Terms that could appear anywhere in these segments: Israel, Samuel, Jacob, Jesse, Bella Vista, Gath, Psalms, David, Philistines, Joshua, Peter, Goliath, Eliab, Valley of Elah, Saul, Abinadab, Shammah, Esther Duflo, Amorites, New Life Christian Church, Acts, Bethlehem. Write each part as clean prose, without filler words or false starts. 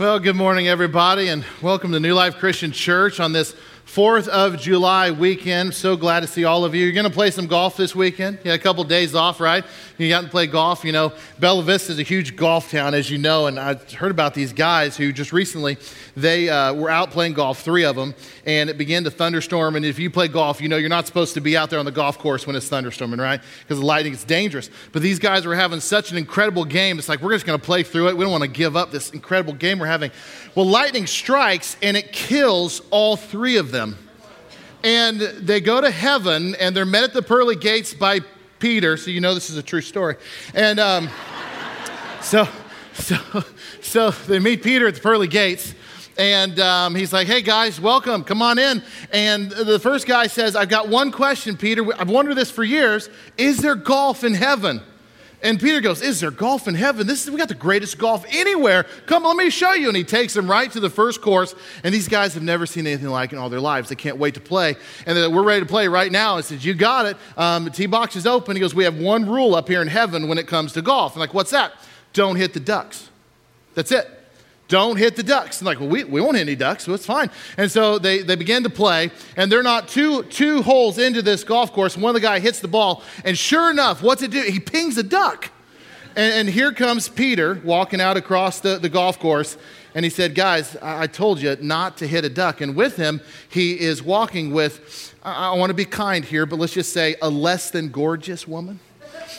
Well, good morning, everybody, and welcome to New Life Christian Church on this 4th of July weekend. So glad to see all of you. You're going to play some golf this weekend. You had a couple days off, right? You got to play golf. You know, Bella Vista is a huge golf town, as you know, and I heard about these guys who just recently, they were out playing golf, three of them, and it began to thunderstorm. And if you play golf, you know you're not supposed to be out there on the golf course when it's thunderstorming, right? Because the lighting is dangerous. But these guys were having such an incredible game. It's like, we're just going to play through it. We don't want to give up this incredible game we're having. Well, lightning strikes, and it kills all three of them. And they go to heaven, and they're met at the pearly gates by Peter. So you know this is a true story. And so they meet Peter at the pearly gates, and he's like, "Hey guys, welcome. Come on in." And the first guy says, "I've got one question, Peter. I've wondered this for years. Is there golf in heaven?" And Peter goes, "Is there golf in heaven? We got the greatest golf anywhere. Come, let me show you." And he takes them right to the first course. And these guys have never seen anything like it in all their lives. They can't wait to play. And they're like, "We're ready to play right now." I said, "You got it. The tee box is open." He goes, "We have one rule up here in heaven when it comes to golf." I'm like, "What's that?" "Don't hit the ducks. That's it. Don't hit the ducks." I'm like, "Well, we won't hit any ducks, so it's fine." And so they begin to play, and they're not two holes into this golf course. One of the guy hits the ball, and sure enough, what's it do? He pings a duck. And here comes Peter walking out across the golf course, and he said, "Guys, I told you not to hit a duck." And with him, he is walking with, I want to be kind here, but let's just say a less than gorgeous woman.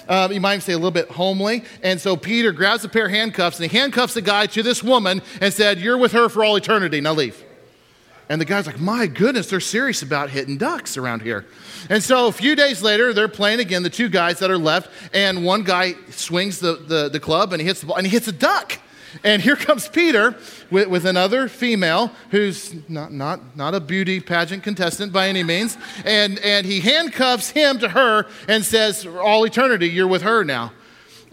You might even say a little bit homely. And so Peter grabs a pair of handcuffs, and he handcuffs the guy to this woman and said, "You're with her for all eternity. Now leave." And the guy's like, "My goodness, they're serious about hitting ducks around here." And so a few days later, they're playing again, the two guys that are left, and one guy swings the club, and he hits the ball, and he hits a duck. And here comes Peter with another female who's not a beauty pageant contestant by any means. And he handcuffs him to her and says, "For all eternity, you're with her now."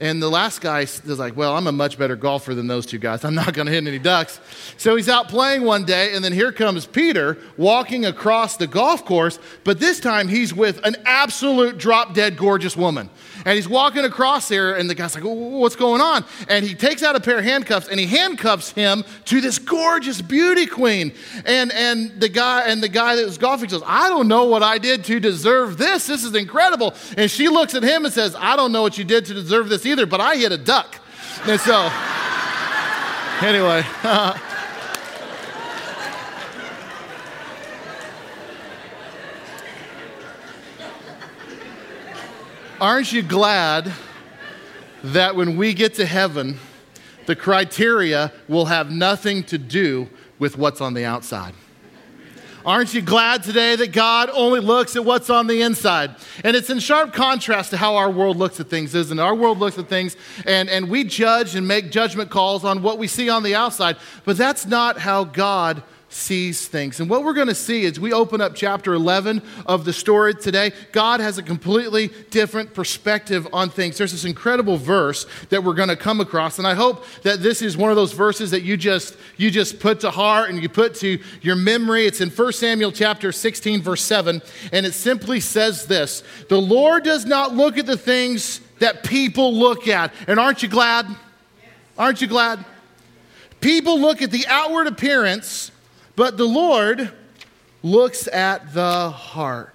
And the last guy is like, "Well, I'm a much better golfer than those two guys. I'm not going to hit any ducks." So he's out playing one day, and then here comes Peter walking across the golf course, but this time he's with an absolute drop-dead gorgeous woman. And he's walking across there, and the guy's like, "What's going on?" And he takes out a pair of handcuffs, and he handcuffs him to this gorgeous beauty queen. And the guy that was golfing says, "I don't know what I did to deserve this. This is incredible." And she looks at him and says, "I don't know what you did to deserve this either, but I hit a duck." And so, anyway. Aren't you glad that when we get to heaven, the criteria will have nothing to do with what's on the outside? Aren't you glad today that God only looks at what's on the inside? And it's in sharp contrast to how our world looks at things, isn't it? Our world looks at things, and we judge and make judgment calls on what we see on the outside. But that's not how God sees things. And what we're going to see as we open up chapter 11 of the story today, God has a completely different perspective on things. There's this incredible verse that we're going to come across, and I hope that this is one of those verses that you just put to heart and you put to your memory. It's in 1 Samuel chapter 16, verse 7, and it simply says this: "The Lord does not look at the things that people look at." And aren't you glad? Yes. Aren't you glad? People look at the outward appearance, but the Lord looks at the heart.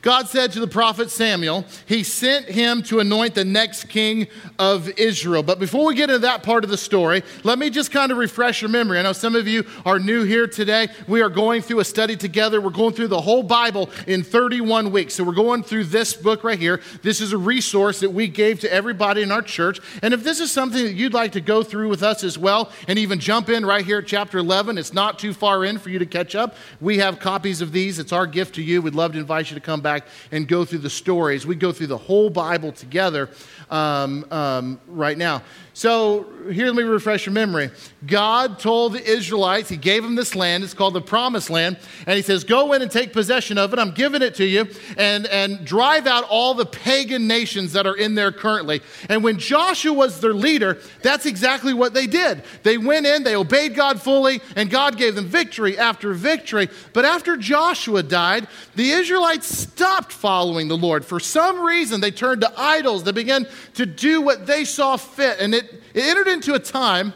God said to the prophet Samuel, he sent him to anoint the next king of Israel. But before we get into that part of the story, let me just kind of refresh your memory. I know some of you are new here today. We are going through a study together. We're going through the whole Bible in 31 weeks. So we're going through this book right here. This is a resource that we gave to everybody in our church. And if this is something that you'd like to go through with us as well, and even jump in right here at chapter 11, it's not too far in for you to catch up. We have copies of these. It's our gift to you. We'd love to invite you to come back and go through the stories. We go through the whole Bible together right now. So here, let me refresh your memory. God told the Israelites, he gave them this land. It's called the Promised Land. And he says, "Go in and take possession of it. I'm giving it to you. And drive out all the pagan nations that are in there currently." And when Joshua was their leader, that's exactly what they did. They went in, they obeyed God fully, and God gave them victory after victory. But after Joshua died, the Israelites stopped following the Lord. For some reason, they turned to idols. They began to do what they saw fit. And it entered into a time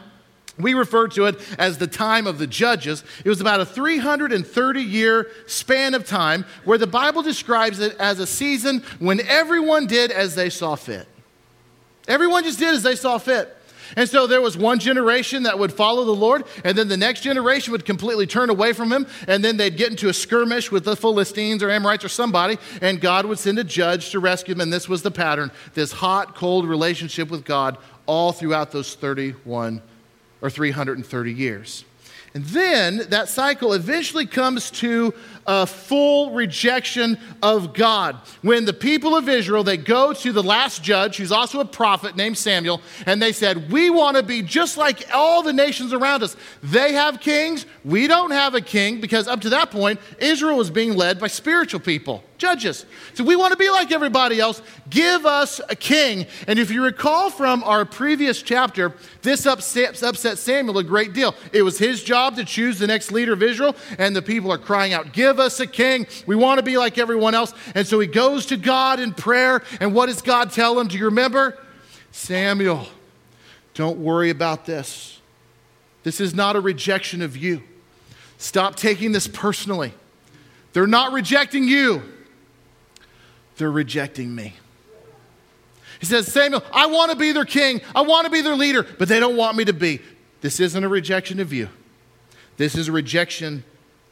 We refer to it as the time of the judges. It was about a 330-year span of time where the Bible describes it as a season when everyone did as they saw fit. Everyone just did as they saw fit. And so there was one generation that would follow the Lord, and then the next generation would completely turn away from him, and then they'd get into a skirmish with the Philistines or Amorites or somebody, and God would send a judge to rescue them, and this was the pattern, this hot, cold relationship with God all throughout those 330 years. And then that cycle eventually comes to a full rejection of God. When the people of Israel, they go to the last judge, who's also a prophet named Samuel, and they said, we want to be just like all the nations around us. They have kings. We don't have a king, because up to that point, Israel was being led by spiritual people, judges. So we want to be like everybody else. Give us a king. And if you recall from our previous chapter, this upset Samuel a great deal. It was his job to choose the next leader of Israel, and the people are crying out, give us a king. We want to be like everyone else. And so he goes to God in prayer. And what does God tell him? Do you remember? Samuel, don't worry about this. This is not a rejection of you. Stop taking this personally. They're not rejecting you. They're rejecting me. He says, Samuel, I want to be their king. I want to be their leader, but they don't want me to be. This isn't a rejection of you. This is a rejection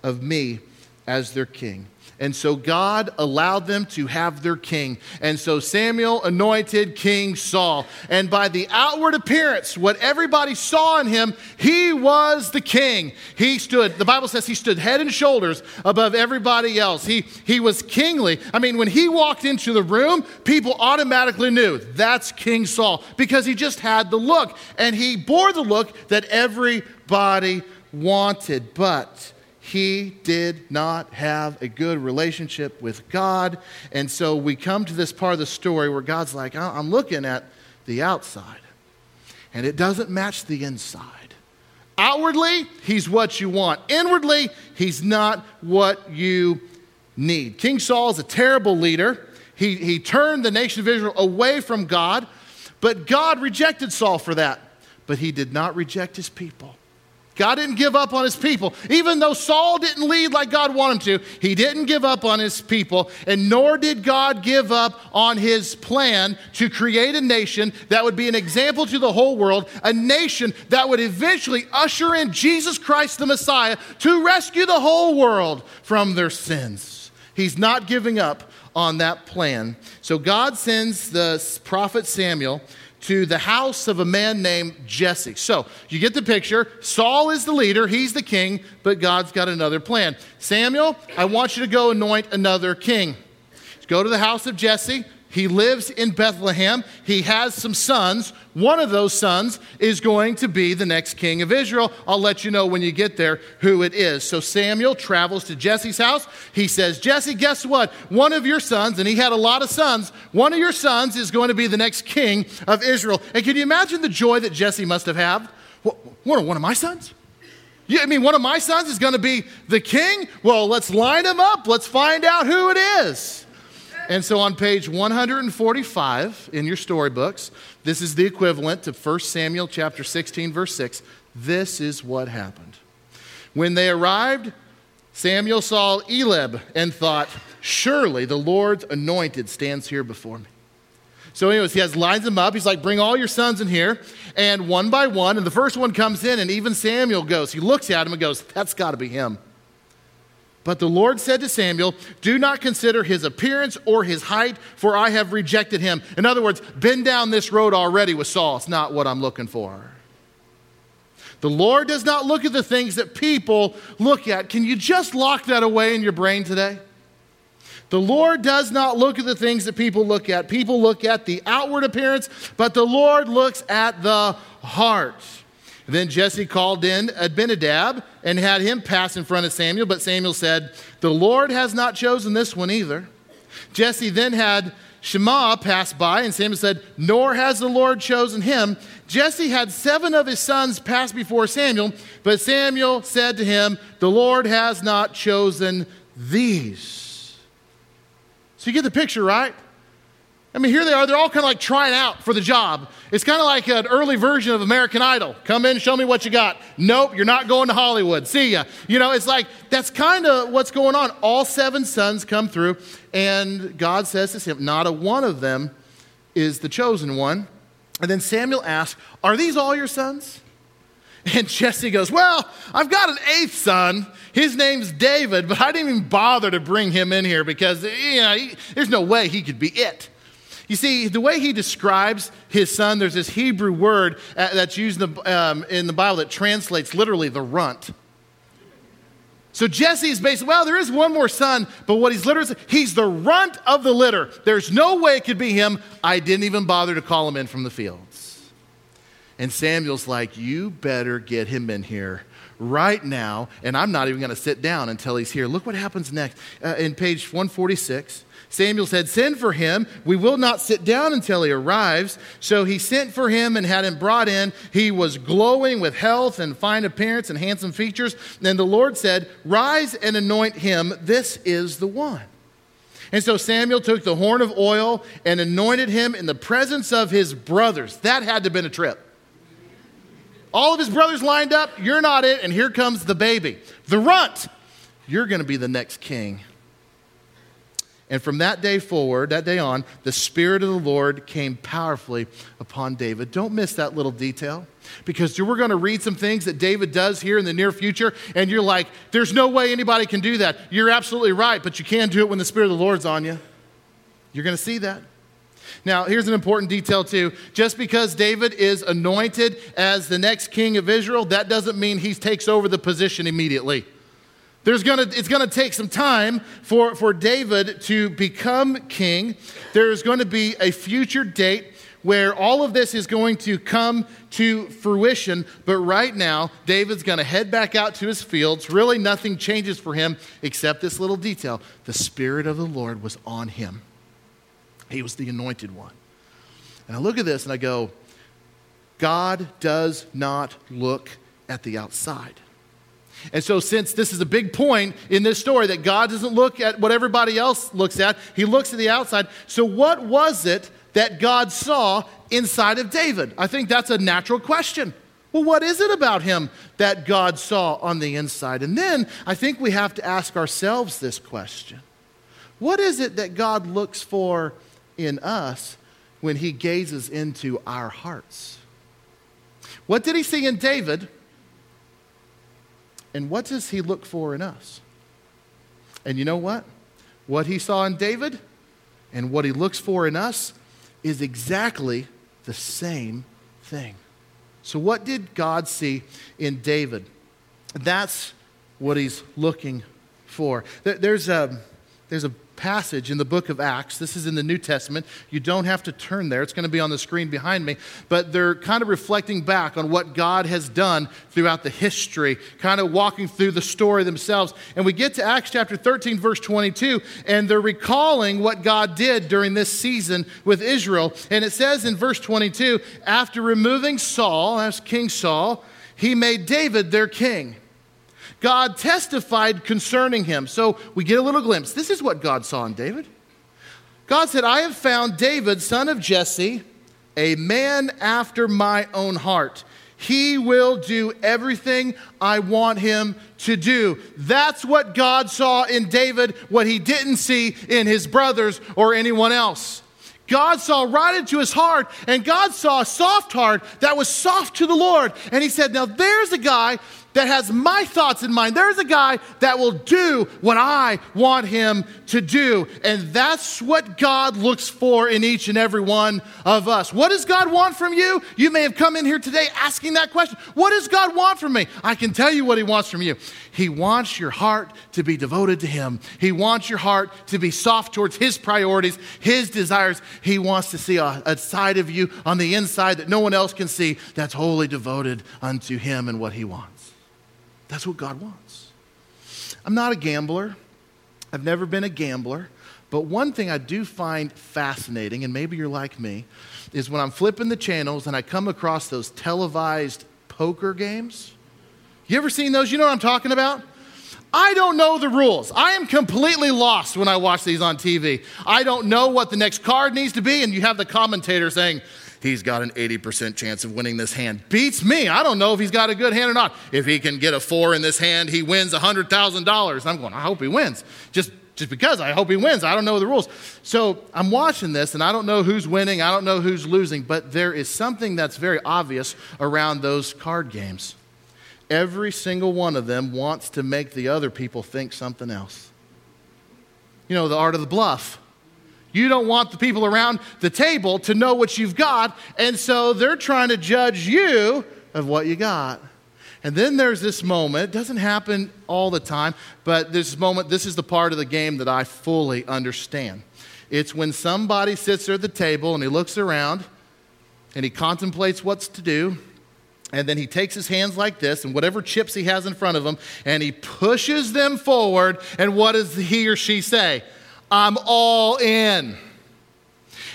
of me as their king. And so God allowed them to have their king. And so Samuel anointed King Saul. And by the outward appearance, what everybody saw in him, he was the king. He stood, the Bible says he stood head and shoulders above everybody else. He was kingly. I mean, when he walked into the room, people automatically knew that's King Saul, because he just had the look. And he bore the look that everybody wanted. But he did not have a good relationship with God. And so we come to this part of the story where God's like, I'm looking at the outside, and it doesn't match the inside. Outwardly, he's what you want. Inwardly, he's not what you need. King Saul is a terrible leader. He turned the nation of Israel away from God, but God rejected Saul for that. But he did not reject his people. God didn't give up on his people. Even though Saul didn't lead like God wanted him to, he didn't give up on his people, and nor did God give up on his plan to create a nation that would be an example to the whole world, a nation that would eventually usher in Jesus Christ the Messiah to rescue the whole world from their sins. He's not giving up on that plan. So God sends the prophet Samuel to the house of a man named Jesse. So you get the picture. Saul is the leader. He's the king, but God's got another plan. Samuel, I want you to go anoint another king. Go to the house of Jesse. He lives in Bethlehem. He has some sons. One of those sons is going to be the next king of Israel. I'll let you know when you get there who it is. So Samuel travels to Jesse's house. He says, Jesse, guess what? One of your sons, and he had a lot of sons, one of your sons is going to be the next king of Israel. And can you imagine the joy that Jesse must have had? One of my sons? Yeah, I mean, one of my sons is going to be the king? Well, let's line him up. Let's find out who it is. And so on page 145 in your storybooks, this is the equivalent to 1 Samuel chapter 16, verse 6. This is what happened. When they arrived, Samuel saw Eliab and thought, surely the Lord's anointed stands here before me. So anyways, he lines them up. He's like, bring all your sons in here. And one by one, and the first one comes in, and even Samuel goes. He looks at him and goes, that's got to be him. But the Lord said to Samuel, do not consider his appearance or his height, for I have rejected him. In other words, been down this road already with Saul. It's not what I'm looking for. The Lord does not look at the things that people look at. Can you just lock that away in your brain today? The Lord does not look at the things that people look at. People look at the outward appearance, but the Lord looks at the heart. Then Jesse called in Abinadab and had him pass in front of Samuel. But Samuel said, the Lord has not chosen this one either. Jesse then had Shammah pass by, and Samuel said, nor has the Lord chosen him. Jesse had 7 of his sons pass before Samuel, but Samuel said to him, the Lord has not chosen these. So you get the picture, right? I mean, here they are. They're all kind of like trying out for the job. It's kind of like an early version of American Idol. Come in, show me what you got. Nope, you're not going to Hollywood. See ya. You know, it's like that's kind of what's going on. All seven sons come through, and God says to him, not a one of them is the chosen one. And then Samuel asks, are these all your sons? And Jesse goes, well, I've got an eighth son. His name's David, but I didn't even bother to bring him in here because, you know, there's no way he could be it. You see, the way he describes his son, there's this Hebrew word that's used in the Bible that translates literally the runt. So Jesse's basically, well, there is one more son, but what he's literally, he's the runt of the litter. There's no way it could be him. I didn't even bother to call him in from the fields. And Samuel's like, you better get him in here right now, and I'm not even going to sit down until he's here. Look what happens next in page 146. Samuel said, send for him. We will not sit down until he arrives. So he sent for him and had him brought in. He was glowing with health and fine appearance and handsome features. Then the Lord said, rise and anoint him. This is the one. And so Samuel took the horn of oil and anointed him in the presence of his brothers. That had to have been a trip. All of his brothers lined up. You're not it. And here comes the baby. The runt. You're going to be the next king. And from that day forward, that day on, the Spirit of the Lord came powerfully upon David. Don't miss that little detail, because we're going to read some things that David does here in the near future, and you're like, there's no way anybody can do that. You're absolutely right, but you can do it when the Spirit of the Lord's on you. You're going to see that. Now, here's an important detail, too. Just because David is anointed as the next king of Israel, that doesn't mean he takes over the position immediately. It's going to take some time for David to become king. There's going to be a future date where all of this is going to come to fruition. But right now, David's going to head back out to his fields. Really, nothing changes for him except this little detail. The Spirit of the Lord was on him. He was the anointed one. And I look at this and I go, God does not look at the outside. And so since this is a big point in this story that God doesn't look at what everybody else looks at, he looks at the outside. So what was it that God saw inside of David? I think that's a natural question. Well, what is it about him that God saw on the inside? And then I think we have to ask ourselves this question. What is it that God looks for in us when he gazes into our hearts? What did he see in David? And what does he look for in us? And you know what? What he saw in David and what he looks for in us is exactly the same thing. So what did God see in David? That's what he's looking for. There's a passage in the book of Acts. This is in the New Testament. You don't have to turn there. It's going to be on the screen behind me. But they're kind of reflecting back on what God has done throughout the history, kind of walking through the story themselves. And we get to Acts chapter 13, verse 22, and they're recalling what God did during this season with Israel. And it says in verse 22, after removing Saul, that's King Saul, he made David their king. God testified concerning him. So we get a little glimpse. This is what God saw in David. God said, I have found David, son of Jesse, a man after my own heart. He will do everything I want him to do. That's what God saw in David, what he didn't see in his brothers or anyone else. God saw right into his heart, and God saw a soft heart that was soft to the Lord. And he said, now there's a guy that has my thoughts in mind. There's a guy that will do what I want him to do. And that's what God looks for in each and every one of us. What does God want from you? You may have come in here today asking that question. What does God want from me? I can tell you what he wants from you. He wants your heart to be devoted to him. He wants your heart to be soft towards his priorities, his desires. He wants to see a side of you on the inside that no one else can see that's wholly devoted unto him and what he wants. That's what God wants. I'm not a gambler. I've never been a gambler. But one thing I do find fascinating, and maybe you're like me, is when I'm flipping the channels and I come across those televised poker games. You ever seen those? You know what I'm talking about? I don't know the rules. I am completely lost when I watch these on TV. I don't know what the next card needs to be, and you have the commentator saying, he's got an 80% chance of winning this hand. Beats me. I don't know if he's got a good hand or not. If he can get a 4 in this hand, he wins $100,000. I'm going, I hope he wins. Just because I hope he wins. I don't know the rules. So I'm watching this, and I don't know who's winning. I don't know who's losing. But there is something that's very obvious around those card games. Every single one of them wants to make the other people think something else. You know, the art of the bluff. You don't want the people around the table to know what you've got, and so they're trying to judge you of what you got. And then there's this moment, it doesn't happen all the time, but this moment, this is the part of the game that I fully understand. It's when somebody sits there at the table and he looks around and he contemplates what's to do, and then he takes his hands like this and whatever chips he has in front of him and he pushes them forward, and what does he or she say? I'm all in.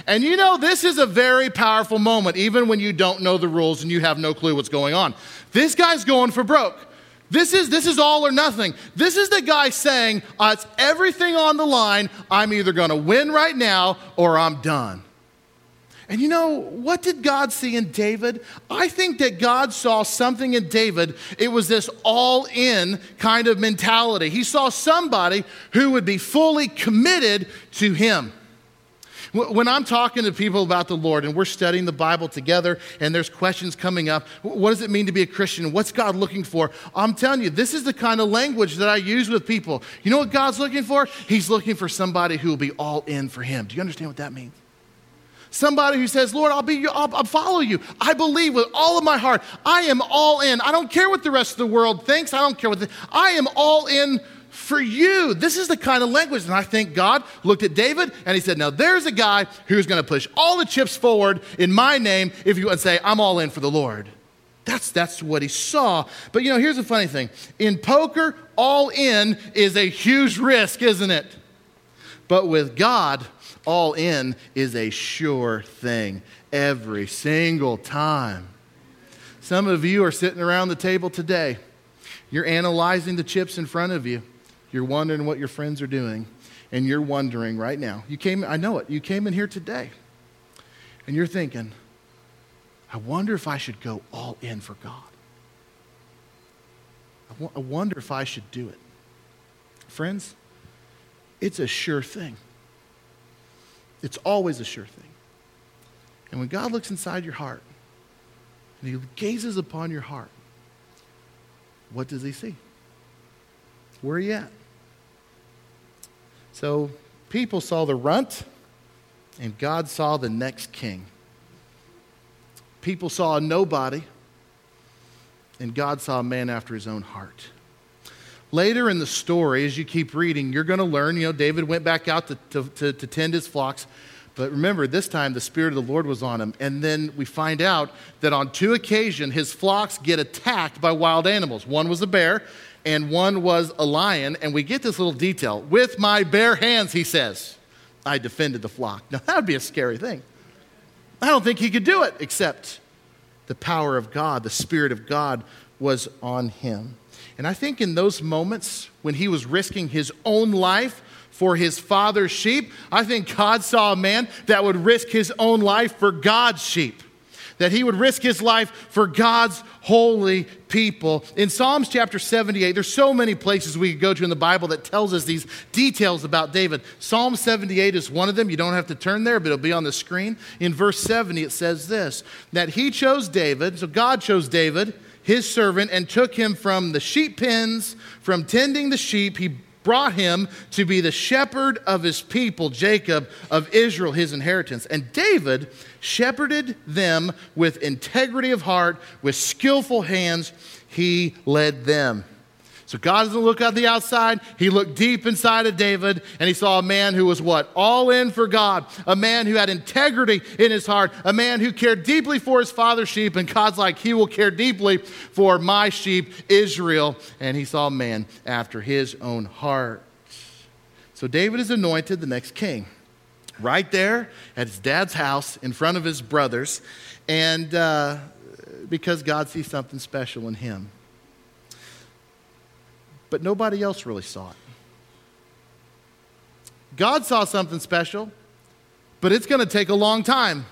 And you know, this is a very powerful moment, even when you don't know the rules and you have no clue what's going on. This guy's going for broke. This is all or nothing. This is the guy saying, it's everything on the line. I'm either going to win right now or I'm done. And you know, what did God see in David? I think that God saw something in David. It was this all-in kind of mentality. He saw somebody who would be fully committed to him. When I'm talking to people about the Lord and we're studying the Bible together and there's questions coming up, what does it mean to be a Christian? What's God looking for? I'm telling you, this is the kind of language that I use with people. You know what God's looking for? He's looking for somebody who will be all in for him. Do you understand what that means? Somebody who says, Lord, I'll follow you. I believe with all of my heart. I am all in. I don't care what the rest of the world thinks. I don't care what I am all in for you. This is the kind of language. And I think God looked at David and he said, now there's a guy who's going to push all the chips forward in my name if you and say, I'm all in for the Lord. That's what he saw. But you know, here's the funny thing. In poker, all in is a huge risk, isn't it? But with God, all in is a sure thing every single time. Some of you are sitting around the table today. You're analyzing the chips in front of you. You're wondering what your friends are doing. And you're wondering right now. You came in here today. And you're thinking, I wonder if I should go all in for God. I wonder if I should do it. Friends, it's a sure thing. It's always a sure thing. And when God looks inside your heart and he gazes upon your heart, what does he see? Where are you at? So people saw the runt and God saw the next king. People saw a nobody and God saw a man after his own heart. Later in the story, as you keep reading, you're going to learn, David went back out to tend his flocks. But remember, this time the Spirit of the Lord was on him. And then we find out that on two occasions, his flocks get attacked by wild animals. One was a bear and one was a lion. And we get this little detail. With my bare hands, he says, I defended the flock. Now, that would be a scary thing. I don't think he could do it, except the power of God, the Spirit of God was on him. And I think in those moments when he was risking his own life for his father's sheep, I think God saw a man that would risk his own life for God's sheep, that he would risk his life for God's holy people. In Psalms chapter 78, there's so many places we could go to in the Bible that tells us these details about David. Psalm 78 is one of them. You don't have to turn there, but it'll be on the screen. In verse 70, it says this, that he chose David, so God chose David, his servant, and took him from the sheep pens, from tending the sheep. He brought him to be the shepherd of his people, Jacob, of Israel, his inheritance. And David shepherded them with integrity of heart, with skillful hands, he led them. So God doesn't look on the outside. He looked deep inside of David, and he saw a man who was what? All in for God. A man who had integrity in his heart. A man who cared deeply for his father's sheep, and God's like, he will care deeply for my sheep, Israel. And he saw a man after his own heart. So David is anointed the next king. Right there at his dad's house in front of his brothers. And because God sees something special in him. but nobody else really saw it. God saw something special, but it's going to take a long time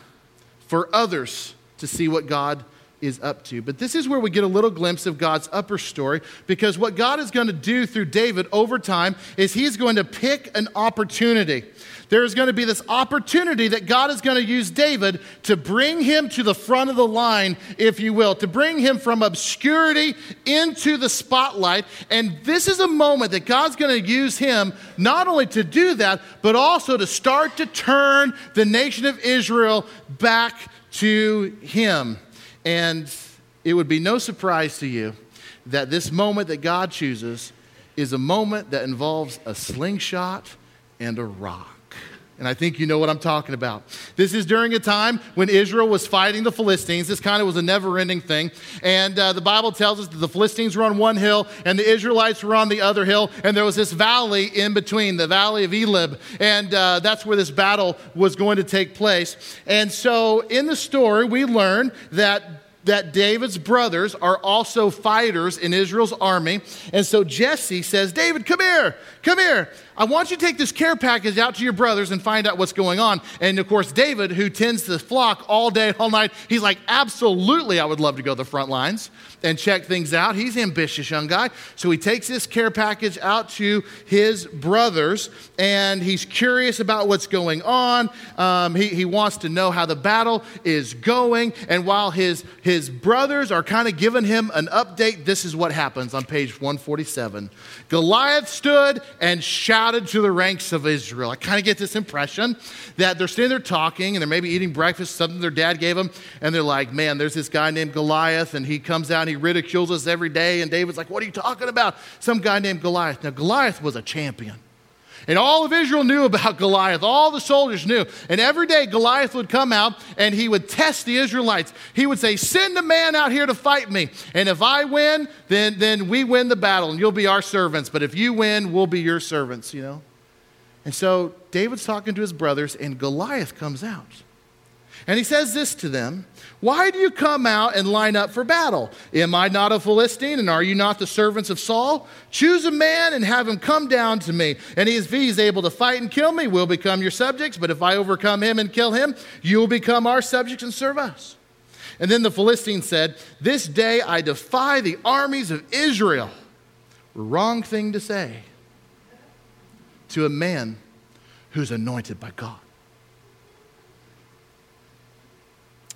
for others to see what God is up to. But this is where we get a little glimpse of God's upper story, because what God is going to do through David over time is he's going to pick an opportunity. There is going to be this opportunity that God is going to use David to bring him to the front of the line, if you will, to bring him from obscurity into the spotlight. And this is a moment that God's going to use him not only to do that, but also to start to turn the nation of Israel back to him. And it would be no surprise to you that this moment that God chooses is a moment that involves a slingshot and a rock. And I think you know what I'm talking about. This is during a time when Israel was fighting the Philistines. This kind of was a never-ending thing. And the Bible tells us that the Philistines were on one hill and the Israelites were on the other hill. And there was this valley in between, the Valley of Elah. And that's where this battle was going to take place. And so in the story, we learn that David's brothers are also fighters in Israel's army. And so Jesse says, David, come here. I want you to take this care package out to your brothers and find out what's going on. And of course, David, who tends to the flock all day, all night, he's like, absolutely, I would love to go to the front lines and check things out. He's an ambitious young guy. So he takes this care package out to his brothers, and he's curious about what's going on. He wants to know how the battle is going. And while his brothers are kind of giving him an update, this is what happens on page 147. Goliath stood and shouted to the ranks of Israel. I kind of get this impression that they're sitting there talking, and they're maybe eating breakfast, something their dad gave them, and they're like, man, there's this guy named Goliath, and he comes out and he ridicules us every day, and David's like, what are you talking about? Some guy named Goliath. Now, Goliath was a champion. And all of Israel knew about Goliath. All the soldiers knew. And every day Goliath would come out and he would test the Israelites. He would say, send a man out here to fight me. And if I win, then we win the battle and you'll be our servants. But if you win, we'll be your servants, you know. And so David's talking to his brothers and Goliath comes out. And he says this to them, why do you come out and line up for battle? Am I not a Philistine, and are you not the servants of Saul? Choose a man and have him come down to me. And if he is able to fight and kill me, we'll become your subjects. But if I overcome him and kill him, you'll become our subjects and serve us. And then the Philistine said, this day I defy the armies of Israel. Wrong thing to say to a man who's anointed by God.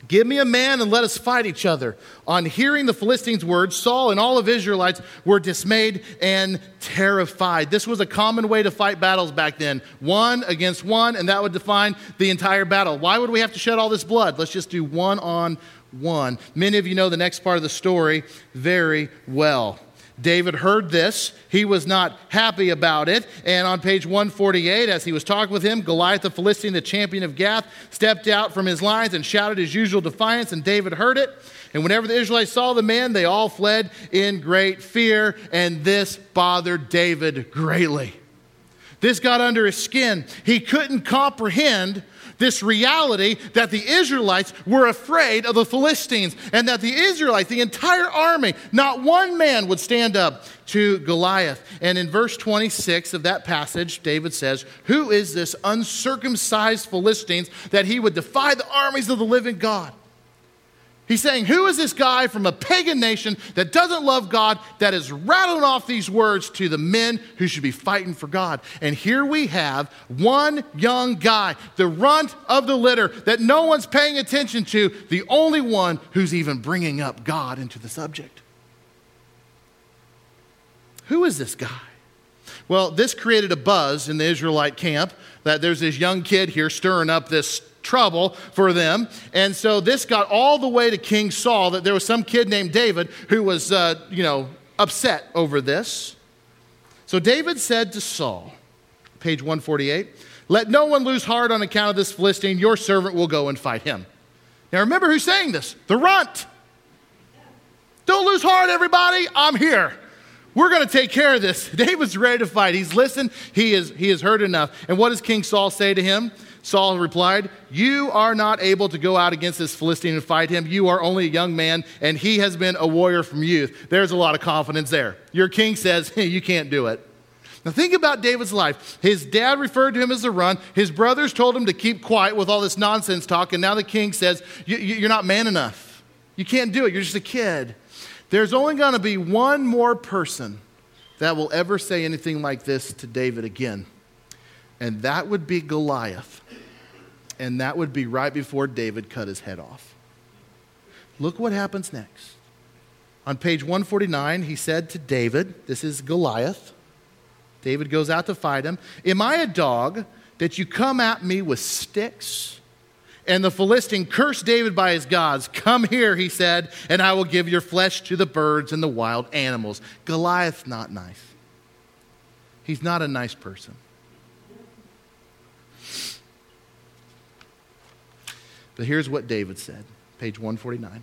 Give me a man and let us fight each other. On hearing the Philistines' words, Saul and all of Israelites were dismayed and terrified. This was a common way to fight battles back then. One against one, and that would define the entire battle. Why would we have to shed all this blood? Let's just do one on one. Many of you know the next part of the story very well. David heard this. He was not happy about it. And on page 148, as he was talking with him, Goliath the Philistine, the champion of Gath, stepped out from his lines and shouted his usual defiance, and David heard it. And whenever the Israelites saw the man, they all fled in great fear, and this bothered David greatly. This got under his skin. He couldn't comprehend this reality that the Israelites were afraid of the Philistines, and that the Israelites, the entire army, not one man would stand up to Goliath. And in verse 26 of that passage, David says, who is this uncircumcised Philistines that he would defy the armies of the living God? He's saying, who is this guy from a pagan nation that doesn't love God, that is rattling off these words to the men who should be fighting for God? And here we have one young guy, the runt of the litter that no one's paying attention to, the only one who's even bringing up God into the subject. Who is this guy? Well, this created a buzz in the Israelite camp that there's this young kid here stirring up this trouble for them. And so this got all the way to King Saul, that there was some kid named David who was, upset over this. So David said to Saul, page 148, let no one lose heart on account of this Philistine. Your servant will go and fight him. Now remember who's saying this? The runt. Don't lose heart, everybody. I'm here. We're going to take care of this. David's ready to fight. He's listened. He has heard enough. And what does King Saul say to him? Saul replied, "You are not able to go out against this Philistine and fight him. You are only a young man, and he has been a warrior from youth." There's a lot of confidence there. Your king says, "Hey, you can't do it." Now think about David's life. His dad referred to him as a runt. His brothers told him to keep quiet with all this nonsense talk, and now the king says, you're not man enough. You can't do it. You're just a kid. There's only going to be one more person that will ever say anything like this to David again, and that would be Goliath. And that would be right before David cut his head off. Look what happens next. On page 149, he said to David, this is Goliath. David goes out to fight him. "Am I a dog that you come at me with sticks?" And the Philistine cursed David by his gods. "Come here," he said, "and I will give your flesh to the birds and the wild animals." Goliath's not nice. He's not a nice person. But here's what David said, page 149.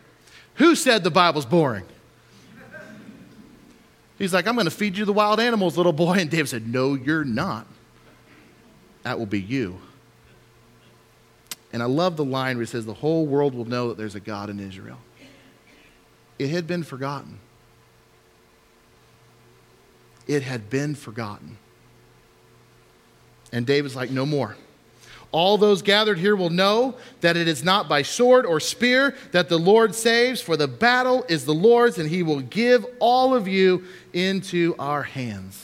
Who said the Bible's boring? He's like, "I'm going to feed you the wild animals, little boy." And David said, "No, you're not. That will be you." And I love the line where he says, "The whole world will know that there's a God in Israel." It had been forgotten. It had been forgotten. And David's like, "No more. All those gathered here will know that it is not by sword or spear that the Lord saves, for the battle is the Lord's, and he will give all of you into our hands."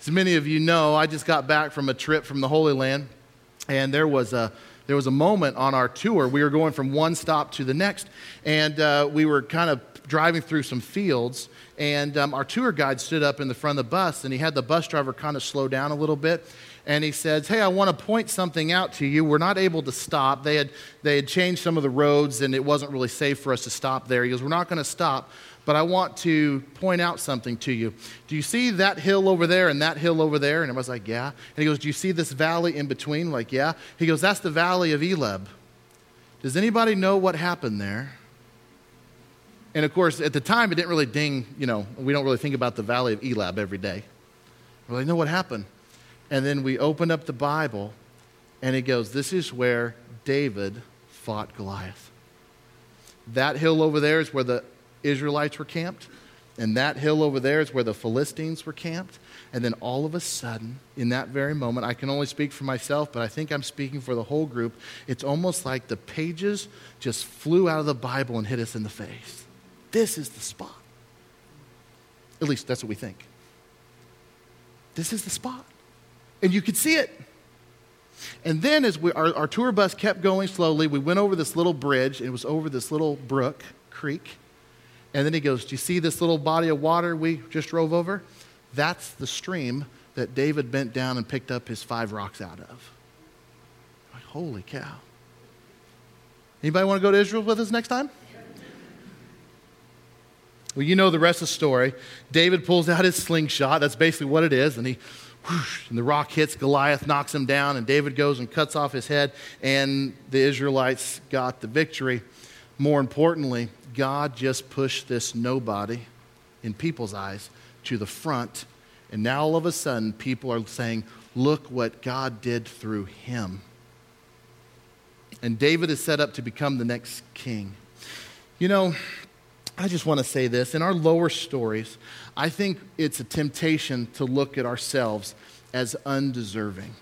As many of you know, I just got back from a trip from the Holy Land, and there was a moment on our tour. We were going from one stop to the next, and we were kind of driving through some fields, and our tour guide stood up in the front of the bus, and he had the bus driver kind of slow down a little bit. And he says, "Hey, I want to point something out to you. We're not able to stop. They had changed some of the roads, and it wasn't really safe for us to stop there." He goes, "We're not going to stop, but I want to point out something to you. Do you see that hill over there and that hill over there?" And I was like, "Yeah." And he goes, "Do you see this valley in between?" I'm like, "Yeah." He goes, "That's the Valley of Eliab. Does anybody know what happened there?" And of course, at the time, it didn't really ding. You know, we don't really think about the Valley of Eliab every day. We're like, "No, what happened?" And then we open up the Bible, and it goes, this is where David fought Goliath. That hill over there is where the Israelites were camped, and that hill over there is where the Philistines were camped. And then all of a sudden, in that very moment, I can only speak for myself, but I think I'm speaking for the whole group. It's almost like the pages just flew out of the Bible and hit us in the face. This is the spot. At least that's what we think. This is the spot. And you could see it. And then as our tour bus kept going slowly, we went over this little bridge. It was over this little brook, creek. And then he goes, "Do you see this little body of water we just drove over? That's the stream that David bent down and picked up his 5 rocks out of." Like, holy cow. Anybody want to go to Israel with us next time? Well, you know the rest of the story. David pulls out his slingshot. That's basically what it is. And he... whoosh, and the rock hits Goliath, knocks him down, and David goes and cuts off his head, and the Israelites got the victory. More importantly, God just pushed this nobody in people's eyes to the front, and now all of a sudden people are saying, "Look what God did through him." And David is set up to become the next king. You know, I just want to say this. In our lower stories, I think it's a temptation to look at ourselves as undeserving.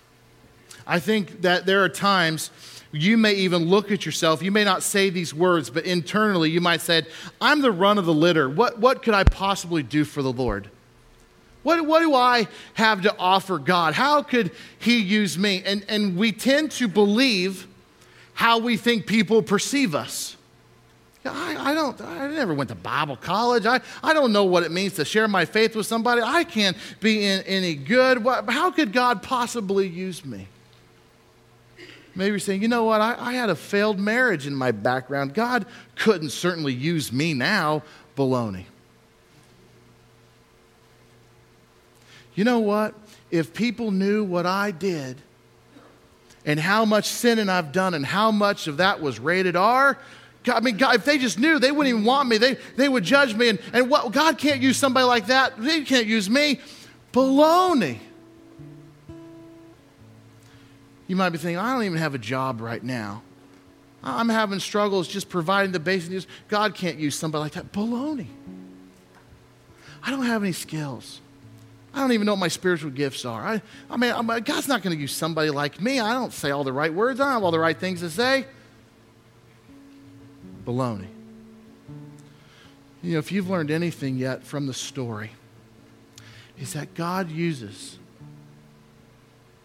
I think that there are times you may even look at yourself. You may not say these words, but internally you might say, "I'm the run of the litter. What could I possibly do for the Lord? What do I have to offer God? How could he use me?" And we tend to believe how we think people perceive us. I never went to Bible college. I don't know what it means to share my faith with somebody. I can't be any good. How could God possibly use me? Maybe you're saying, you know what, I had a failed marriage in my background. God couldn't certainly use me now. Baloney. You know what? If people knew what I did and how much sinning I've done and how much of that was rated R, God, I mean, God, if they just knew, they wouldn't even want me. They would judge me. And what, God can't use somebody like that. They can't use me. Baloney. You might be thinking, I don't even have a job right now. I'm having struggles just providing the basic needs. God can't use somebody like that. Baloney. I don't have any skills. I don't even know what my spiritual gifts are. I mean, God's not going to use somebody like me. I don't say all the right words. I don't have all the right things to say. Baloney. You know, if you've learned anything yet from the story, is that God uses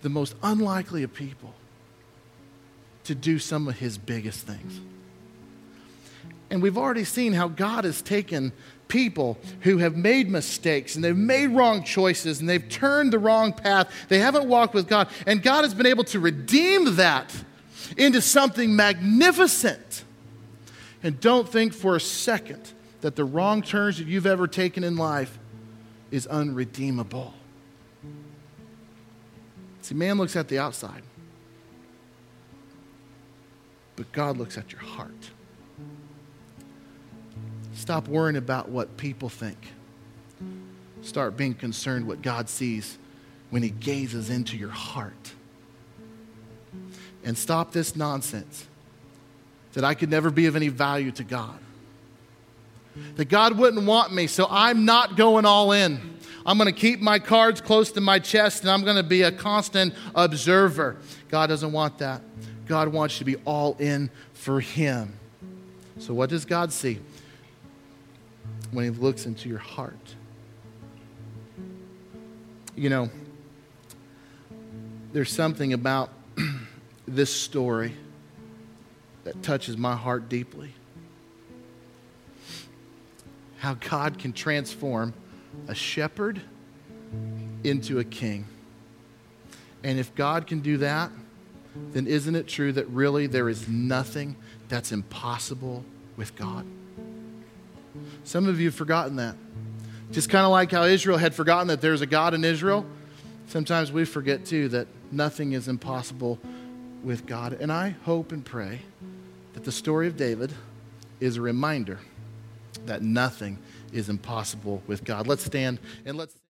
the most unlikely of people to do some of his biggest things. And we've already seen how God has taken people who have made mistakes and they've made wrong choices and they've turned the wrong path. They haven't walked with God. And God has been able to redeem that into something magnificent. And don't think for a second that the wrong turns that you've ever taken in life is unredeemable. See, man looks at the outside, but God looks at your heart. Stop worrying about what people think. Start being concerned what God sees when he gazes into your heart. And stop this nonsense that I could never be of any value to God. That God wouldn't want me, so I'm not going all in. I'm going to keep my cards close to my chest, and I'm going to be a constant observer. God doesn't want that. God wants you to be all in for him. So what does God see when he looks into your heart? You know, there's something about this story that touches my heart deeply. How God can transform a shepherd into a king. And if God can do that, then isn't it true that really there is nothing that's impossible with God? Some of you have forgotten that. Just kind of like how Israel had forgotten that there's a God in Israel, sometimes we forget too that nothing is impossible with God. And I hope and pray that the story of David is a reminder that nothing is impossible with God. Let's stand and let's...